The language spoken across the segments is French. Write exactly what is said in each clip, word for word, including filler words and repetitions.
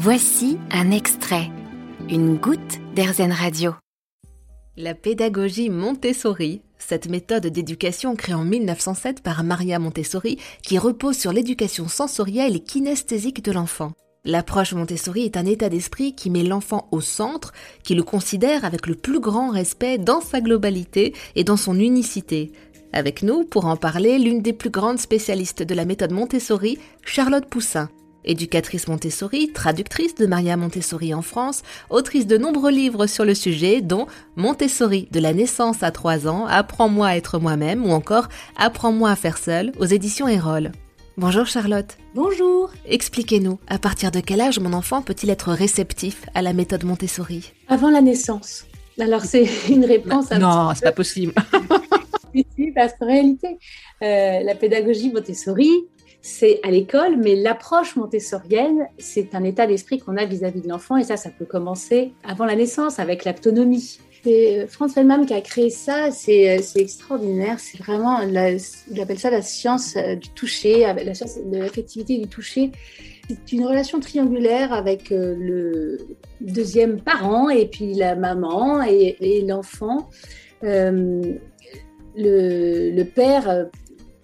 Voici un extrait, une goutte d'Airzen Radio. La pédagogie Montessori, cette méthode d'éducation créée en mille neuf cent sept par Maria Montessori qui repose sur l'éducation sensorielle et kinesthésique de l'enfant. L'approche Montessori est un état d'esprit qui met l'enfant au centre, qui le considère avec le plus grand respect dans sa globalité et dans son unicité. Avec nous, pour en parler, l'une des plus grandes spécialistes de la méthode Montessori, Charlotte Poussin. Éducatrice Montessori, traductrice de Maria Montessori en France, autrice de nombreux livres sur le sujet, dont Montessori, de la naissance à trois ans, Apprends-moi à être moi-même ou encore Apprends-moi à faire seul aux éditions Erol. Bonjour Charlotte. Bonjour. Expliquez-nous, à partir de quel âge mon enfant peut-il être réceptif à la méthode Montessori? Avant la naissance. Alors c'est une réponse à... Non, c'est peu... pas possible. Oui, parce qu'en réalité, euh, la pédagogie Montessori, c'est à l'école, mais l'approche montessorienne, c'est un état d'esprit qu'on a vis-à-vis de l'enfant, et ça, ça peut commencer avant la naissance, avec l'autonomie. C'est Franz Fellman qui a créé ça, c'est, c'est extraordinaire, c'est vraiment, la, il appelle ça la science du toucher, la science de l'affectivité du toucher. C'est une relation triangulaire avec le deuxième parent, et puis la maman, et, et l'enfant. Euh, le, le père...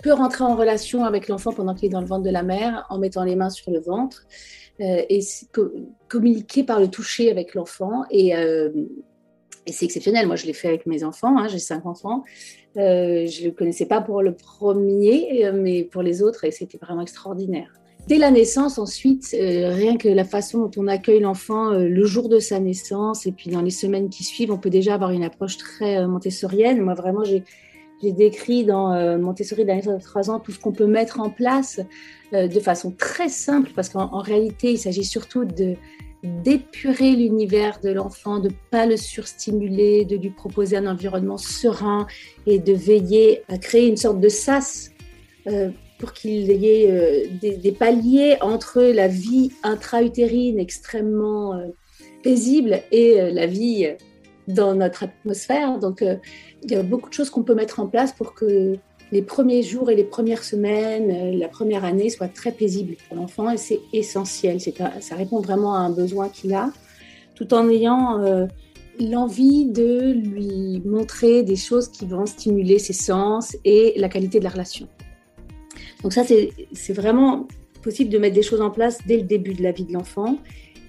peut rentrer en relation avec l'enfant pendant qu'il est dans le ventre de la mère en mettant les mains sur le ventre euh, et co- communiquer par le toucher avec l'enfant. Et, euh, et c'est exceptionnel. Moi, je l'ai fait avec mes enfants. Hein, j'ai cinq enfants. Euh, je ne le connaissais pas pour le premier, mais pour les autres, et c'était vraiment extraordinaire. Dès la naissance, ensuite, euh, rien que la façon dont on accueille l'enfant euh, le jour de sa naissance et puis dans les semaines qui suivent, on peut déjà avoir une approche très euh, montessorienne. Moi, vraiment, j'ai... J'ai décrit dans Montessori d'année de trois ans tout ce qu'on peut mettre en place de façon très simple, parce qu'en en réalité, il s'agit surtout de, d'épurer l'univers de l'enfant, de ne pas le surstimuler, de lui proposer un environnement serein et de veiller à créer une sorte de sas euh, pour qu'il y ait euh, des, des paliers entre la vie intra-utérine extrêmement euh, paisible et euh, la vie... Euh, dans notre atmosphère. Donc, euh, il y a beaucoup de choses qu'on peut mettre en place pour que les premiers jours et les premières semaines, euh, la première année soient très paisibles pour l'enfant, et c'est essentiel. C'est un, ça répond vraiment à un besoin qu'il a, tout en ayant euh, l'envie de lui montrer des choses qui vont stimuler ses sens et la qualité de la relation. Donc ça, c'est, c'est vraiment possible de mettre des choses en place dès le début de la vie de l'enfant.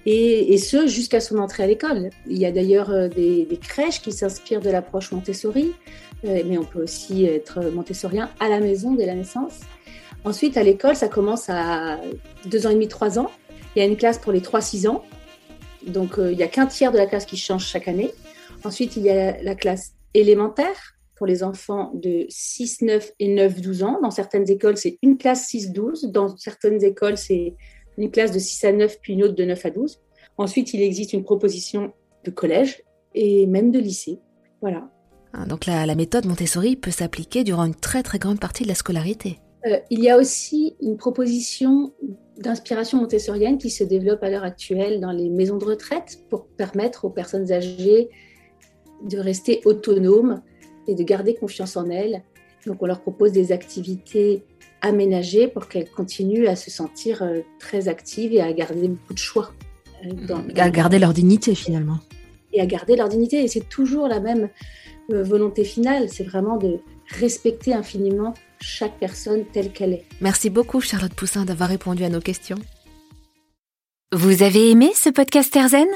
Et, et ce, jusqu'à son entrée à l'école. Il y a d'ailleurs des, des crèches qui s'inspirent de l'approche Montessori, euh, mais on peut aussi être montessorien à la maison dès la naissance. Ensuite, à l'école, ça commence à deux ans et demi, trois ans. Il y a une classe pour les trois à six ans. Donc, euh, il n'y a qu'un tiers de la classe qui change chaque année. Ensuite, il y a la classe élémentaire pour les enfants de six, neuf et neuf, douze ans. Dans certaines écoles, c'est une classe six, douze. Dans certaines écoles, c'est... une classe de six à neuf, puis une autre de neuf à douze. Ensuite, il existe une proposition de collège et même de lycée. Voilà. Donc la, la méthode Montessori peut s'appliquer durant une très très grande partie de la scolarité. Euh, il y a aussi une proposition d'inspiration montessorienne qui se développe à l'heure actuelle dans les maisons de retraite pour permettre aux personnes âgées de rester autonomes et de garder confiance en elles. Donc on leur propose des activités aménagée pour qu'elle continue à se sentir très active et à garder beaucoup de choix. Dans, à garder leur dignité finalement. Et à garder leur dignité. Et c'est toujours la même volonté finale, c'est vraiment de respecter infiniment chaque personne telle qu'elle est. Merci beaucoup Charlotte Poussin d'avoir répondu à nos questions. Vous avez aimé ce podcast Airzen ?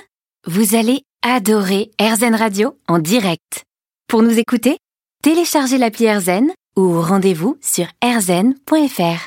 Vous allez adorer Airzen Radio en direct. Pour nous écouter, téléchargez l'appli Airzen ou rendez-vous sur airzen point f r.